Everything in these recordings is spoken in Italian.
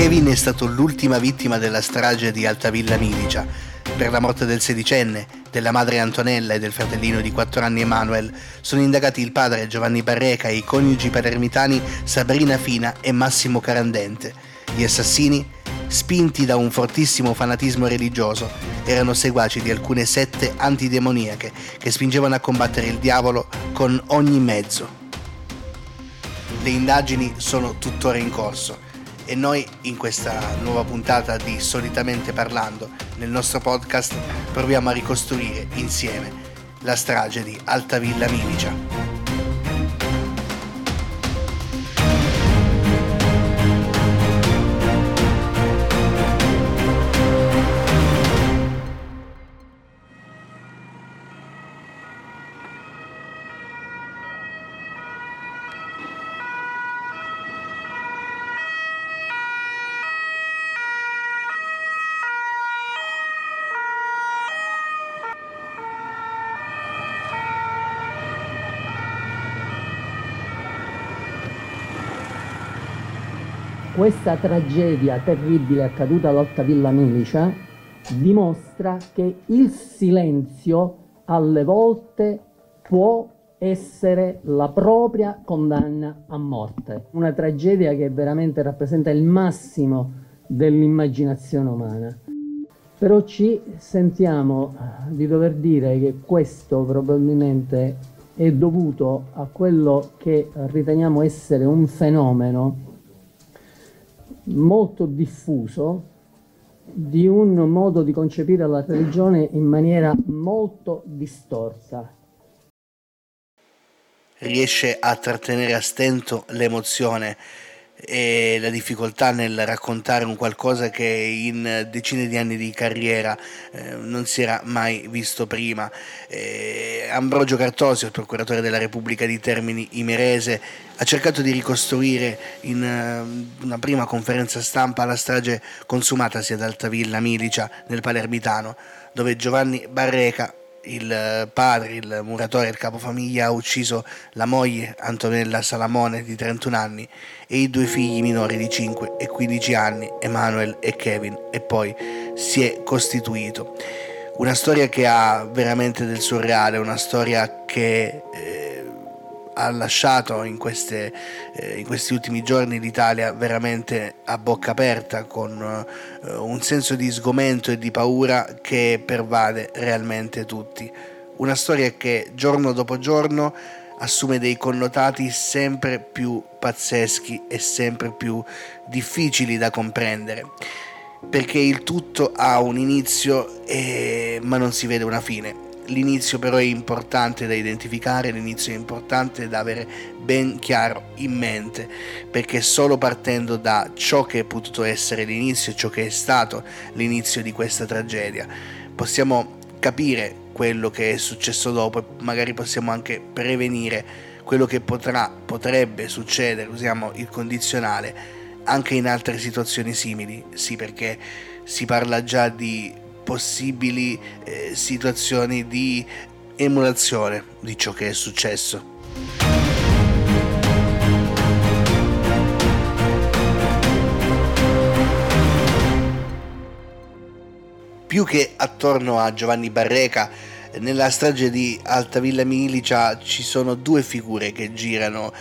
Kevin è stato l'ultima vittima della strage di Altavilla Milicia. Per la morte del sedicenne, della madre Antonella e del fratellino di 4 anni Emmanuel sono indagati il padre Giovanni Barreca e i coniugi palermitani Sabrina Fina e Massimo Carandente. Gli assassini, spinti da un fortissimo fanatismo religioso, erano seguaci di alcune sette antidemoniache che spingevano a combattere il diavolo con ogni mezzo. Le indagini sono tuttora in corso e noi in questa nuova puntata di Solitamente Parlando, nel nostro podcast, proviamo a ricostruire insieme la strage di Altavilla Milicia. Questa tragedia terribile accaduta ad Altavilla Milicia dimostra che il silenzio alle volte può essere la propria condanna a morte. Una tragedia che veramente rappresenta il massimo dell'immaginazione umana. Però ci sentiamo di dover dire che questo probabilmente è dovuto a quello che riteniamo essere un fenomeno molto diffuso di un modo di concepire la religione in maniera molto distorta. Riesce a trattenere a stento l'emozione e la difficoltà nel raccontare un qualcosa che in decine di anni di carriera non si era mai visto prima. Ambrogio Cartosi, il procuratore della Repubblica di Termini Imerese, ha cercato di ricostruire in una prima conferenza stampa la strage consumatasi ad Altavilla Milicia nel Palermitano, dove Giovanni Barreca, il padre, il muratore, il capofamiglia, ha ucciso la moglie Antonella Salamone di 31 anni e i 2 figli minori di 5 e 15 anni, Emmanuel e Kevin, e poi si è costituito. Una storia che ha veramente del surreale, una storia che ha lasciato in questi ultimi giorni l'Italia veramente a bocca aperta, con un senso di sgomento e di paura che pervade realmente tutti. Una storia che giorno dopo giorno assume dei connotati sempre più pazzeschi e sempre più difficili da comprendere, perché il tutto ha un inizio ma non si vede una fine. L'inizio però è importante da identificare, l'inizio è importante da avere ben chiaro in mente, perché solo partendo da ciò che è potuto essere l'inizio, ciò che è stato l'inizio di questa tragedia, possiamo capire quello che è successo dopo e magari possiamo anche prevenire quello che potrebbe succedere, usiamo il condizionale, anche in altre situazioni simili. Sì, perché si parla già di possibili situazioni di emulazione di ciò che è successo. Più che attorno a Giovanni Barreca, nella strage di Altavilla Milicia ci sono 2 figure che girano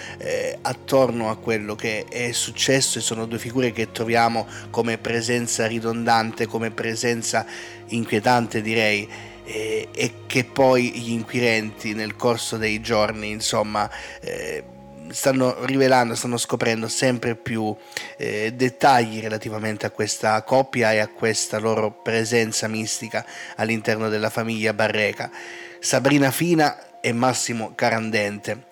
attorno a quello che è successo, e sono 2 figure che troviamo come presenza ridondante, come presenza inquietante, direi, e che poi gli inquirenti nel corso dei giorni, insomma, stanno rivelando, stanno scoprendo sempre più dettagli relativamente a questa coppia e a questa loro presenza mistica all'interno della famiglia Barreca. Sabrina Fina e Massimo Carandente,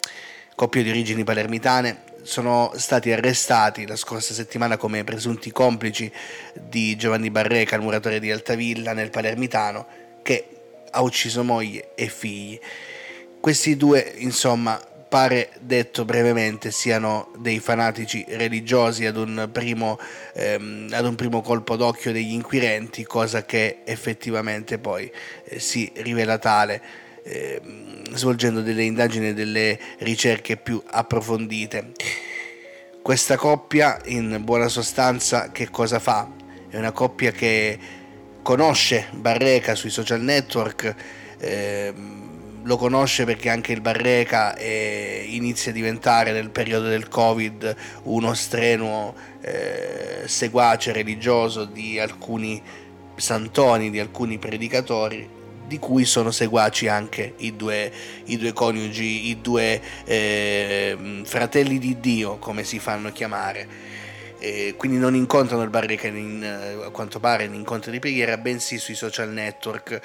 coppia di origini palermitane, sono stati arrestati la scorsa settimana come presunti complici di Giovanni Barreca, il muratore di Altavilla nel Palermitano, che ha ucciso moglie e figli. Questi 2, insomma, pare, detto brevemente, siano dei fanatici religiosi ad un primo colpo d'occhio degli inquirenti, cosa che effettivamente poi si rivela tale, svolgendo delle indagini e delle ricerche più approfondite. Questa coppia, in buona sostanza, che cosa fa? È una coppia che conosce Barreca sui social network, lo conosce perché anche il Barreca inizia a diventare, nel periodo del Covid, uno strenuo seguace religioso di alcuni santoni, di alcuni predicatori, di cui sono seguaci anche i due coniugi, i due fratelli di Dio, come si fanno chiamare. Quindi non incontrano il Barreca a quanto pare in incontri di preghiera, bensì sui social network,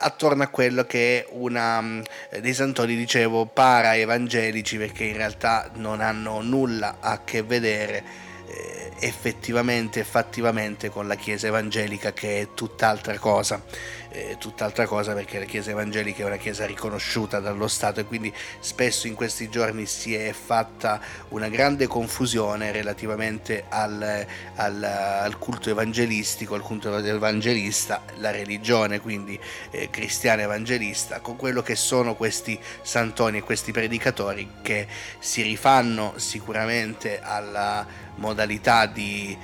attorno a quello che è una dei santoni, dicevo, paraevangelici, perché in realtà non hanno nulla a che vedere effettivamente e fattivamente con la Chiesa evangelica, che è tutt'altra cosa. Perché la Chiesa evangelica è una Chiesa riconosciuta dallo Stato, e quindi spesso in questi giorni si è fatta una grande confusione relativamente al culto evangelistico, al culto evangelista, la religione quindi cristiana evangelista, con quello che sono questi santoni e questi predicatori, che si rifanno sicuramente alla modalità di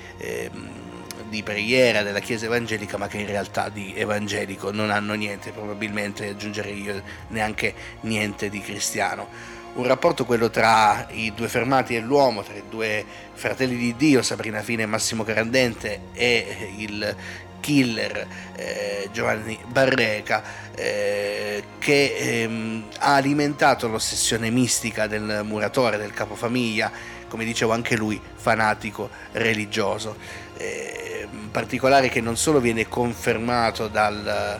preghiera della Chiesa evangelica, ma che in realtà di evangelico non hanno niente, probabilmente, aggiungerei io, neanche niente di cristiano. Un rapporto, quello tra i due fermati e l'uomo, tra i due fratelli di Dio, Sabrina Fina e Massimo Carandente, e il killer Giovanni Barreca, che ha alimentato l'ossessione mistica del muratore, del capofamiglia, come dicevo anche lui fanatico religioso. Particolare che non solo viene confermato dal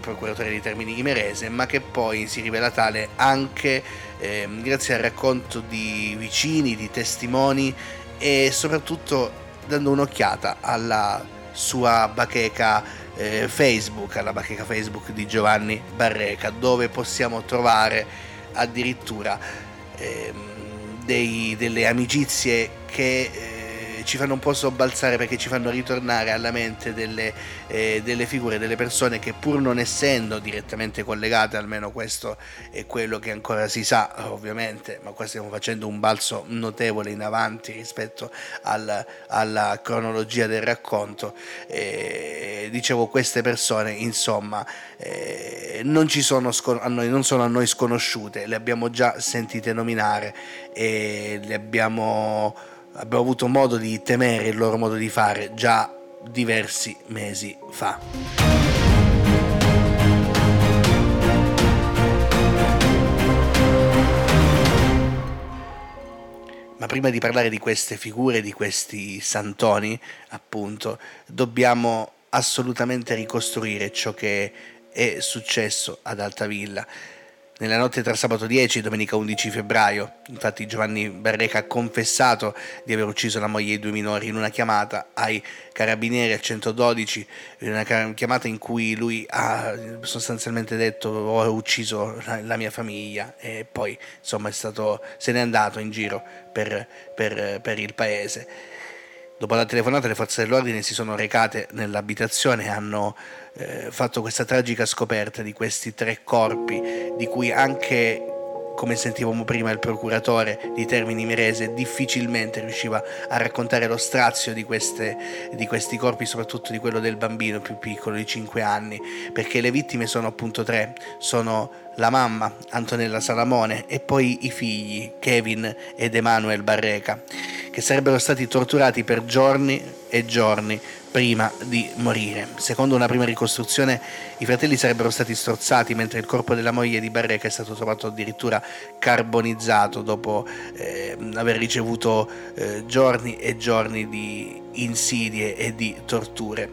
procuratore di Termini Ghimerese, ma che poi si rivela tale anche grazie al racconto di vicini, di testimoni, e soprattutto dando un'occhiata alla sua bacheca Facebook, alla bacheca Facebook di Giovanni Barreca, dove possiamo trovare addirittura delle amicizie che ci fanno un po' sobbalzare, perché ci fanno ritornare alla mente delle figure, delle persone che, pur non essendo direttamente collegate, almeno questo è quello che ancora si sa ovviamente, ma qua stiamo facendo un balzo notevole in avanti rispetto alla cronologia del racconto. Dicevo, queste persone insomma non sono a noi sconosciute, le abbiamo già sentite nominare e le abbiamo avuto modo di temere il loro modo di fare già diversi mesi fa. Ma prima di parlare di queste figure, di questi santoni, appunto, dobbiamo assolutamente ricostruire ciò che è successo ad Altavilla. Nella notte tra sabato 10 e domenica 11 febbraio, infatti, Giovanni Barreca ha confessato di aver ucciso la moglie e i due minori in una chiamata ai carabinieri al 112, in una chiamata in cui lui ha sostanzialmente detto: ho ucciso la mia famiglia, e poi insomma se n'è andato in giro per il paese. Dopo la telefonata, le forze dell'ordine si sono recate nell'abitazione e hanno fatto questa tragica scoperta di questi tre corpi, di cui anche, come sentivamo prima, il procuratore di Termini Imerese difficilmente riusciva a raccontare lo strazio di questi corpi, soprattutto di quello del bambino più piccolo di 5 anni, perché le vittime sono appunto tre, sono la mamma, Antonella Salamone, e poi i figli, Kevin ed Emmanuel Barreca, che sarebbero stati torturati per giorni e giorni prima di morire. Secondo una prima ricostruzione, i fratelli sarebbero stati strozzati, mentre il corpo della moglie di Barreca è stato trovato addirittura carbonizzato dopo aver ricevuto giorni e giorni di insidie e di torture.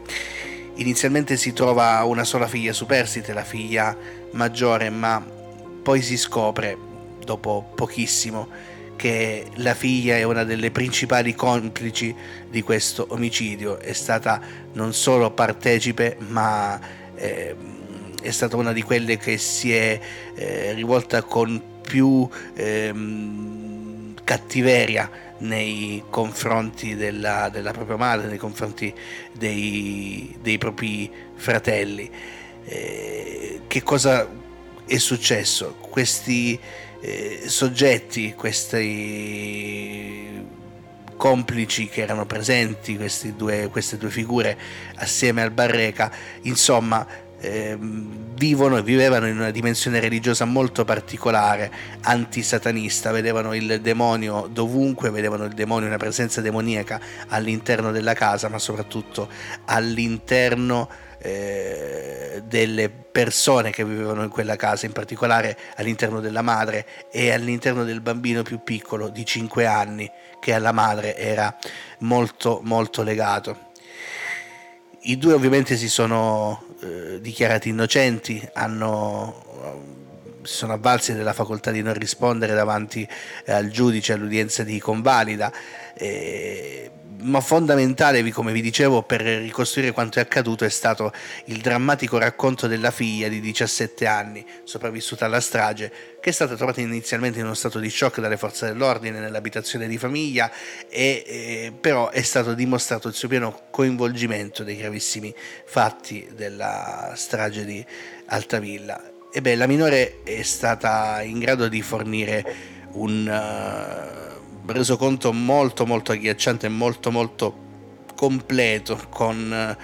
Inizialmente si trova una sola figlia superstite, la figlia maggiore, ma poi si scopre, dopo pochissimo, che la figlia è una delle principali complici di questo omicidio. È stata non solo partecipe, ma è stata una di quelle che si è rivolta con più cattiveria nei confronti della propria madre, nei confronti dei propri fratelli. Che cosa è successo? Questi soggetti, questi complici che erano presenti, queste due figure assieme al Barreca, insomma vivono e vivevano in una dimensione religiosa molto particolare, antisatanista, vedevano il demonio dovunque, vedevano il demonio, una presenza demoniaca all'interno della casa, ma soprattutto all'interno delle persone che vivevano in quella casa, in particolare all'interno della madre e all'interno del bambino più piccolo di 5 anni che alla madre era molto molto legato. I due ovviamente si sono dichiarati innocenti, si sono avvalsi della facoltà di non rispondere davanti al giudice all'udienza di convalida, ma fondamentale, come vi dicevo, per ricostruire quanto è accaduto è stato il drammatico racconto della figlia di 17 anni, sopravvissuta alla strage, che è stata trovata inizialmente in uno stato di shock dalle forze dell'ordine nell'abitazione di famiglia, e però è stato dimostrato il suo pieno coinvolgimento dei gravissimi fatti della strage di Altavilla. E beh, la minore è stata in grado di fornire un resoconto molto molto agghiacciante e molto molto completo, con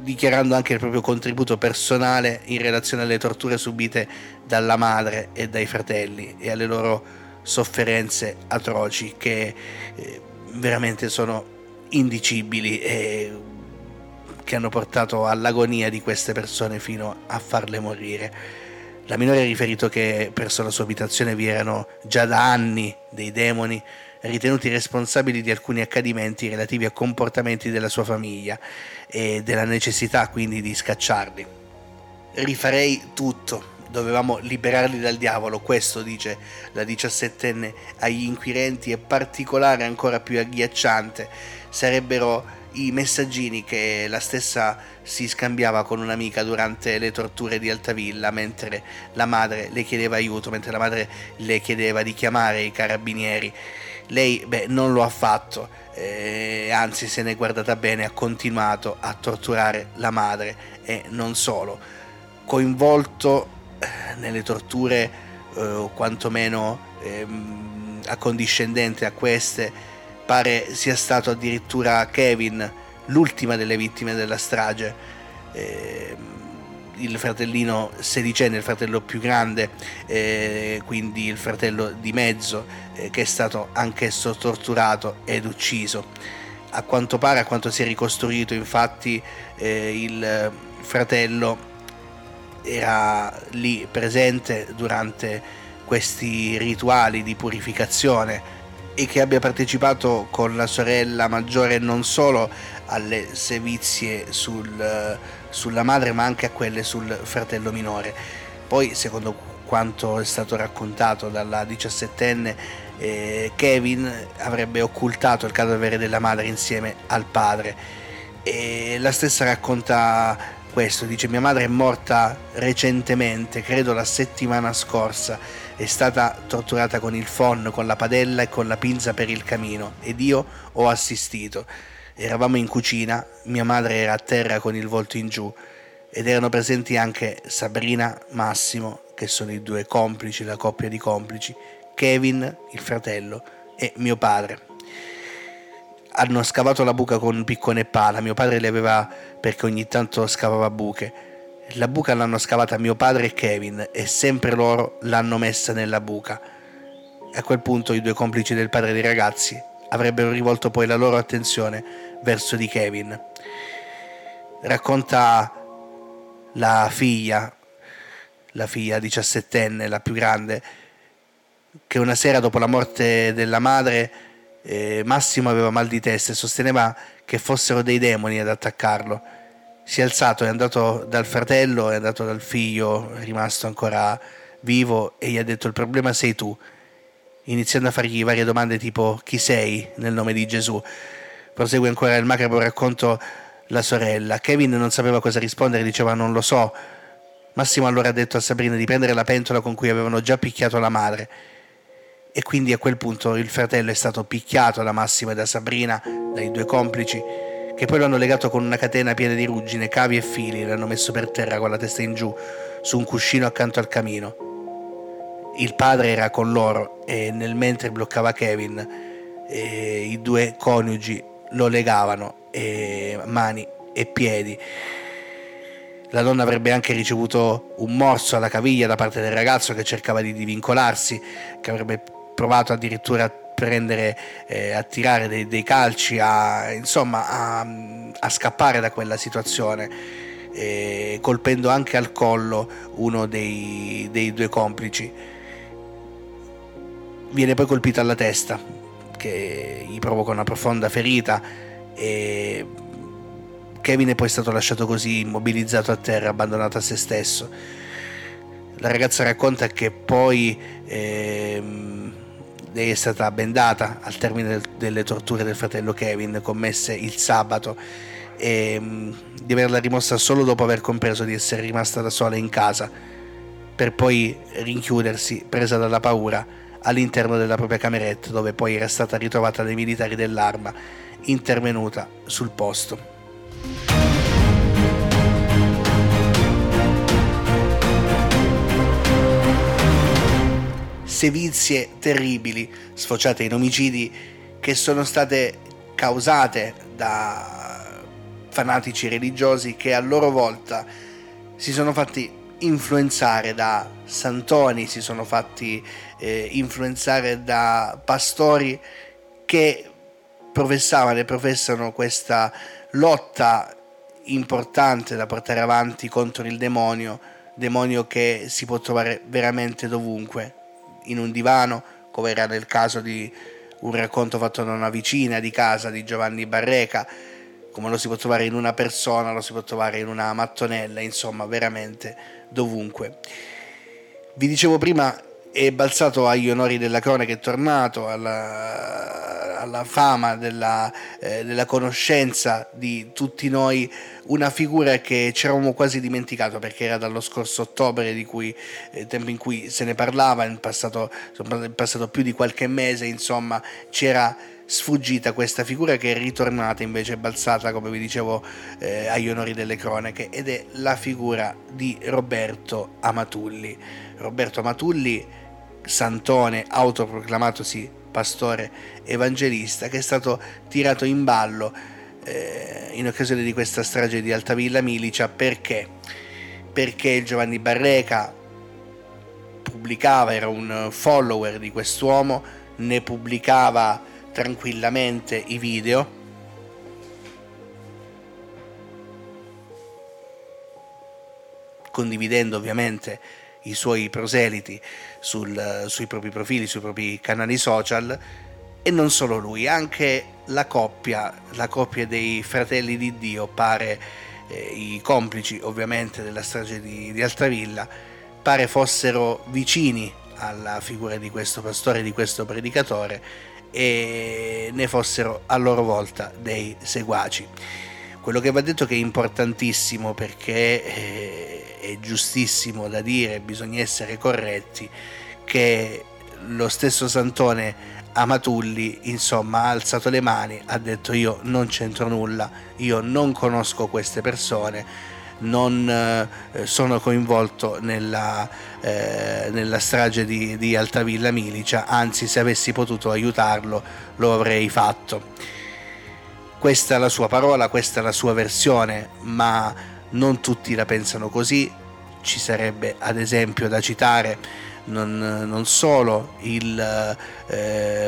dichiarando anche il proprio contributo personale in relazione alle torture subite dalla madre e dai fratelli e alle loro sofferenze atroci, che veramente sono indicibili e che hanno portato all'agonia di queste persone fino a farle morire. La minore ha riferito che presso la sua abitazione vi erano già da anni dei demoni ritenuti responsabili di alcuni accadimenti relativi a comportamenti della sua famiglia e della necessità quindi di scacciarli. Rifarei tutto, dovevamo liberarli dal diavolo, questo dice la 17enne agli inquirenti, e particolare ancora più agghiacciante sarebbero i messaggini che la stessa si scambiava con un'amica durante le torture di Altavilla, mentre la madre le chiedeva aiuto, mentre la madre le chiedeva di chiamare i carabinieri. Lei non lo ha fatto, anzi se n'è guardata bene, ha continuato a torturare la madre e non solo. Coinvolto nelle torture, o quantomeno accondiscendente a queste, pare sia stato addirittura Kevin, l'ultima delle vittime della strage, il fratellino sedicenne, il fratello più grande, quindi il fratello di mezzo, che è stato anch'esso torturato ed ucciso. A quanto pare, a quanto si è ricostruito, infatti il fratello era lì presente durante questi rituali di purificazione e che abbia partecipato con la sorella maggiore non solo alle sevizie sulla madre, ma anche a quelle sul fratello minore. Poi, secondo quanto è stato raccontato dalla 17enne, Kevin avrebbe occultato il cadavere della madre insieme al padre, e la stessa racconta questo, dice: mia madre è morta recentemente, credo la settimana scorsa, è stata torturata con il phon, con la padella e con la pinza per il camino, ed io ho assistito. Eravamo in cucina, mia madre era a terra con il volto in giù, ed erano presenti anche Sabrina, Massimo, che sono i due complici, la coppia di complici, Kevin, il fratello, e mio padre. Hanno scavato la buca con piccone e pala, mio padre le aveva, perché ogni tanto scavava buche. La buca l'hanno scavata mio padre e Kevin, e sempre loro l'hanno messa nella buca. A quel punto i due complici del padre dei ragazzi avrebbero rivolto poi la loro attenzione verso di Kevin. Racconta la figlia 17enne, la più grande, che una sera dopo la morte della madre Massimo aveva mal di testa e sosteneva che fossero dei demoni ad attaccarlo. Si è alzato, è andato dal fratello, è andato dal figlio rimasto ancora vivo e gli ha detto: il problema sei tu, iniziando a fargli varie domande tipo: chi sei nel nome di Gesù? Prosegue ancora il macabro racconto la sorella. Kevin non sapeva cosa rispondere, diceva: non lo so. Massimo allora ha detto a Sabrina di prendere la pentola con cui avevano già picchiato la madre, e quindi a quel punto il fratello è stato picchiato da Massimo e da Sabrina, dai due complici, che poi lo hanno legato con una catena piena di ruggine, cavi e fili, l'hanno messo per terra con la testa in giù su un cuscino accanto al camino. Il padre era con loro e nel mentre bloccava Kevin, i due coniugi lo legavano mani e piedi. La donna avrebbe anche ricevuto un morso alla caviglia da parte del ragazzo che cercava di divincolarsi, che avrebbe provato addirittura a prendere, a tirare dei calci, a scappare da quella situazione, colpendo anche al collo uno dei due complici. Viene poi colpita alla testa, che gli provoca una profonda ferita, e Kevin è poi stato lasciato così immobilizzato a terra, abbandonato a se stesso. La ragazza racconta che poi lei è stata bendata al termine delle torture del fratello Kevin commesse il sabato, e di averla rimossa solo dopo aver compreso di essere rimasta da sola in casa, per poi rinchiudersi, presa dalla paura, all'interno della propria cameretta, dove poi era stata ritrovata dai militari dell'arma, intervenuta sul posto. Sevizie terribili sfociate in omicidi che sono state causate da fanatici religiosi che a loro volta si sono fatti influenzare da santoni, si sono fatti influenzare da pastori che professavano e professano questa lotta importante da portare avanti contro il demonio che si può trovare veramente dovunque, in un divano, come era nel caso di un racconto fatto da una vicina di casa di Giovanni Barreca, come lo si può trovare in una persona, lo si può trovare in una mattonella, insomma veramente dovunque. Vi dicevo prima, è balzato agli onori della cronaca, è tornato alla fama della conoscenza di tutti noi, una figura che ci eravamo quasi dimenticato, perché era dallo scorso ottobre di cui tempo in cui se ne parlava, è passato più di qualche mese, insomma c'era sfuggita questa figura che è ritornata invece, balzata come vi dicevo agli onori delle cronache, ed è la figura di Roberto Amatulli. Roberto Amatulli, santone autoproclamatosi pastore evangelista, che è stato tirato in ballo in occasione di questa strage di Altavilla Milicia. Perché Giovanni Barreca pubblicava, era un follower di quest'uomo, ne pubblicava tranquillamente i video, condividendo ovviamente i suoi proseliti sui propri profili, sui propri canali social, e non solo lui, anche la coppia dei fratelli di Dio, pare i complici ovviamente della strage di Altavilla, pare fossero vicini alla figura di questo pastore, di questo predicatore, e ne fossero a loro volta dei seguaci. Quello che va detto che è importantissimo, perché è giustissimo da dire, bisogna essere corretti, che lo stesso santone Amatulli insomma ha alzato le mani, ha detto io non c'entro nulla, io non conosco queste persone, non sono coinvolto nella strage di Altavilla Milicia, anzi se avessi potuto aiutarlo lo avrei fatto. Questa è la sua parola, questa è la sua versione, ma non tutti la pensano così. Ci sarebbe ad esempio da citare non solo il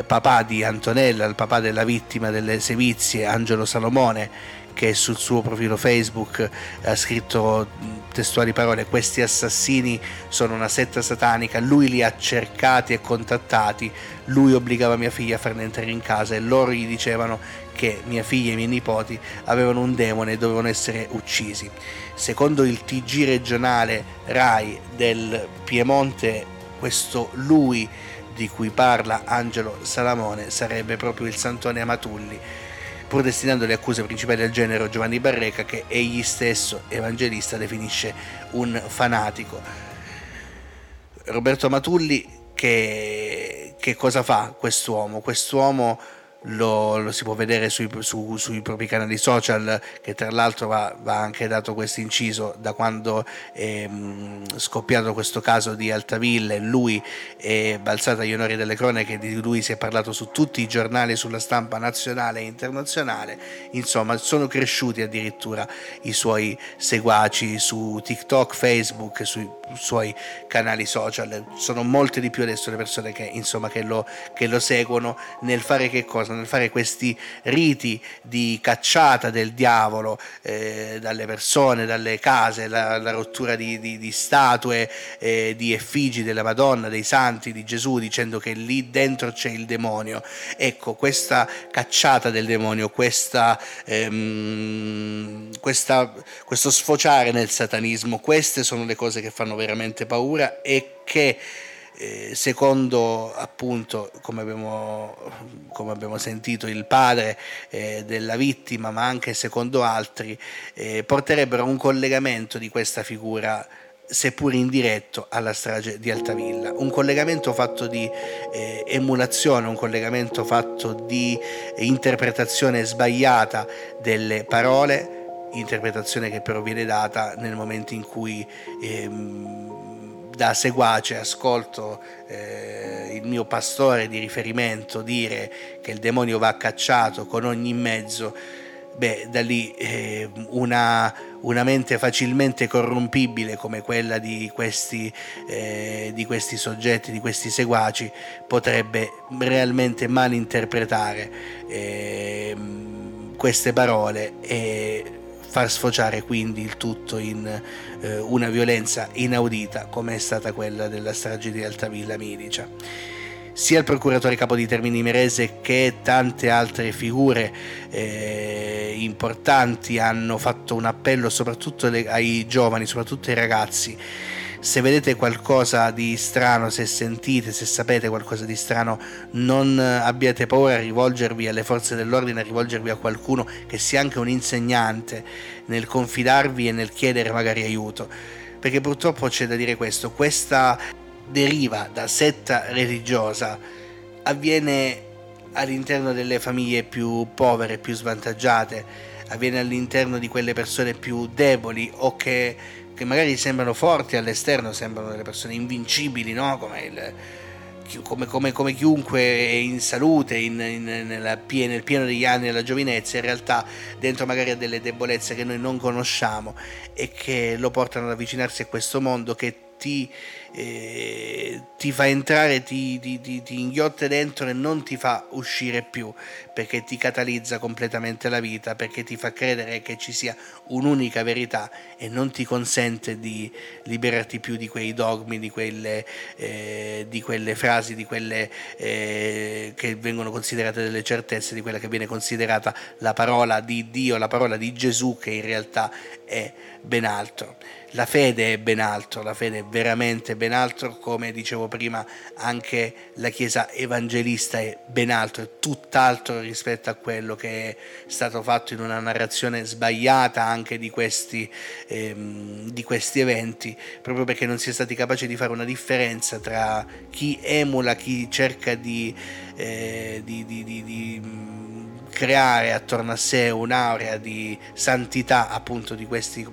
papà di Antonella, il papà della vittima delle sevizie, Angelo Salamone, che sul suo profilo Facebook ha scritto testuali parole: questi assassini sono una setta satanica, lui li ha cercati e contattati, lui obbligava mia figlia a farne entrare in casa e loro gli dicevano che mia figlia e i miei nipoti avevano un demone e dovevano essere uccisi. Secondo il TG regionale Rai del Piemonte, questo lui di cui parla Angelo Salamone sarebbe proprio il santone Amatulli, pur destinando le accuse principali al genero Giovanni Barreca, che egli stesso evangelista definisce un fanatico. Roberto Amatulli che cosa fa quest'uomo? Quest'uomo lo si può vedere sui propri canali social, che tra l'altro va anche dato questo inciso: da quando è scoppiato questo caso di Altavilla e lui è balzato agli onori delle cronache, di lui si è parlato su tutti i giornali, sulla stampa nazionale e internazionale. Insomma, sono cresciuti addirittura i suoi seguaci su TikTok, Facebook, sui suoi canali social. Sono molte di più adesso le persone che lo seguono nel fare che cosa? Nel fare questi riti di cacciata del diavolo dalle persone, dalle case, la rottura di statue, di effigi della Madonna, dei Santi, di Gesù, dicendo che lì dentro c'è il demonio. Ecco, questa cacciata del demonio, questo sfociare nel satanismo, queste sono le cose che fanno veramente paura e che, secondo appunto, come abbiamo sentito, il padre della vittima, ma anche secondo altri, porterebbero a un collegamento di questa figura, seppur indiretto, alla strage di Altavilla. Un collegamento fatto di emulazione, un collegamento fatto di interpretazione sbagliata delle parole, interpretazione che però viene data nel momento in cui da seguace ascolto il mio pastore di riferimento dire che il demonio va cacciato con ogni mezzo. Beh, da lì una mente facilmente corrompibile come quella di questi soggetti, di questi seguaci, potrebbe realmente malinterpretare queste parole e far sfociare quindi il tutto in una violenza inaudita come è stata quella della strage di Altavilla Milicia. Sia il procuratore capo di Termini Imerese che tante altre figure importanti hanno fatto un appello soprattutto ai giovani, soprattutto ai ragazzi: se vedete qualcosa di strano, se sapete qualcosa di strano, non abbiate paura a rivolgervi alle forze dell'ordine, a rivolgervi a qualcuno, che sia anche un insegnante, nel confidarvi e nel chiedere magari aiuto, perché purtroppo c'è da dire questo: questa deriva da setta religiosa avviene all'interno delle famiglie più povere, più svantaggiate, avviene all'interno di quelle persone più deboli o che magari sembrano forti all'esterno, sembrano delle persone invincibili, no? Come chiunque è in salute, nel pieno degli anni della giovinezza, in realtà dentro magari ha delle debolezze che noi non conosciamo e che lo portano ad avvicinarsi a questo mondo che ti fa entrare, ti inghiotte dentro e non ti fa uscire più, perché ti catalizza completamente la vita, perché ti fa credere che ci sia un'unica verità e non ti consente di liberarti più di quei dogmi, di quelle frasi, di quelle che vengono considerate delle certezze, di quella che viene considerata la parola di Dio, la parola di Gesù, che in realtà è ben altro. La fede è ben altro, la fede è veramente ben altro, come dicevo prima anche la Chiesa evangelista è ben altro, è tutt'altro rispetto a quello che è stato fatto in una narrazione sbagliata anche di questi eventi, proprio perché non si è stati capaci di fare una differenza tra chi emula, chi cerca di creare attorno a sé un'aurea di santità, appunto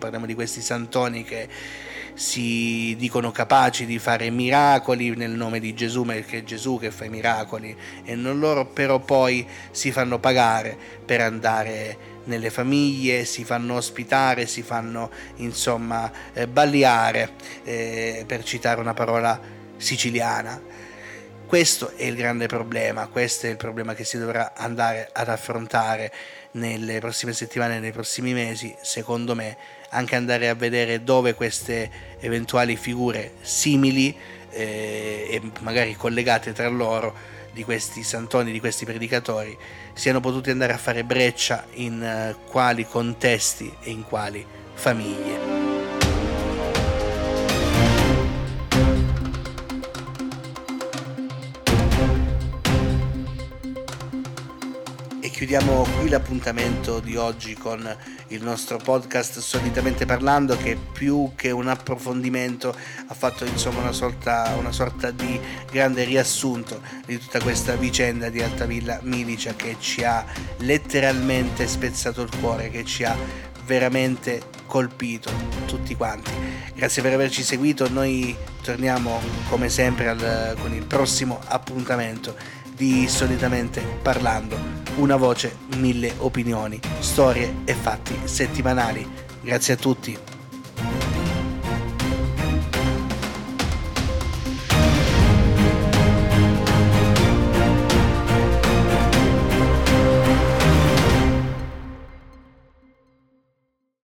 parliamo di questi santoni che si dicono capaci di fare miracoli nel nome di Gesù, ma è Gesù che fa i miracoli e non loro, però poi si fanno pagare per andare nelle famiglie, si fanno ospitare, si fanno insomma balliare, per citare una parola siciliana. Questo è il grande problema, questo è il problema che si dovrà andare ad affrontare nelle prossime settimane, nei prossimi mesi, secondo me, anche andare a vedere dove queste eventuali figure simili e magari collegate tra loro, di questi santoni, di questi predicatori, siano potuti andare a fare breccia in quali contesti e in quali famiglie. Chiudiamo qui l'appuntamento di oggi con il nostro podcast Solitamente Parlando, che più che un approfondimento ha fatto insomma una sorta di grande riassunto di tutta questa vicenda di Altavilla Milicia, che ci ha letteralmente spezzato il cuore, che ci ha veramente colpito tutti quanti. Grazie per averci seguito, noi torniamo come sempre con il prossimo appuntamento di Solitamente Parlando, una voce, mille opinioni, storie e fatti settimanali. Grazie a tutti.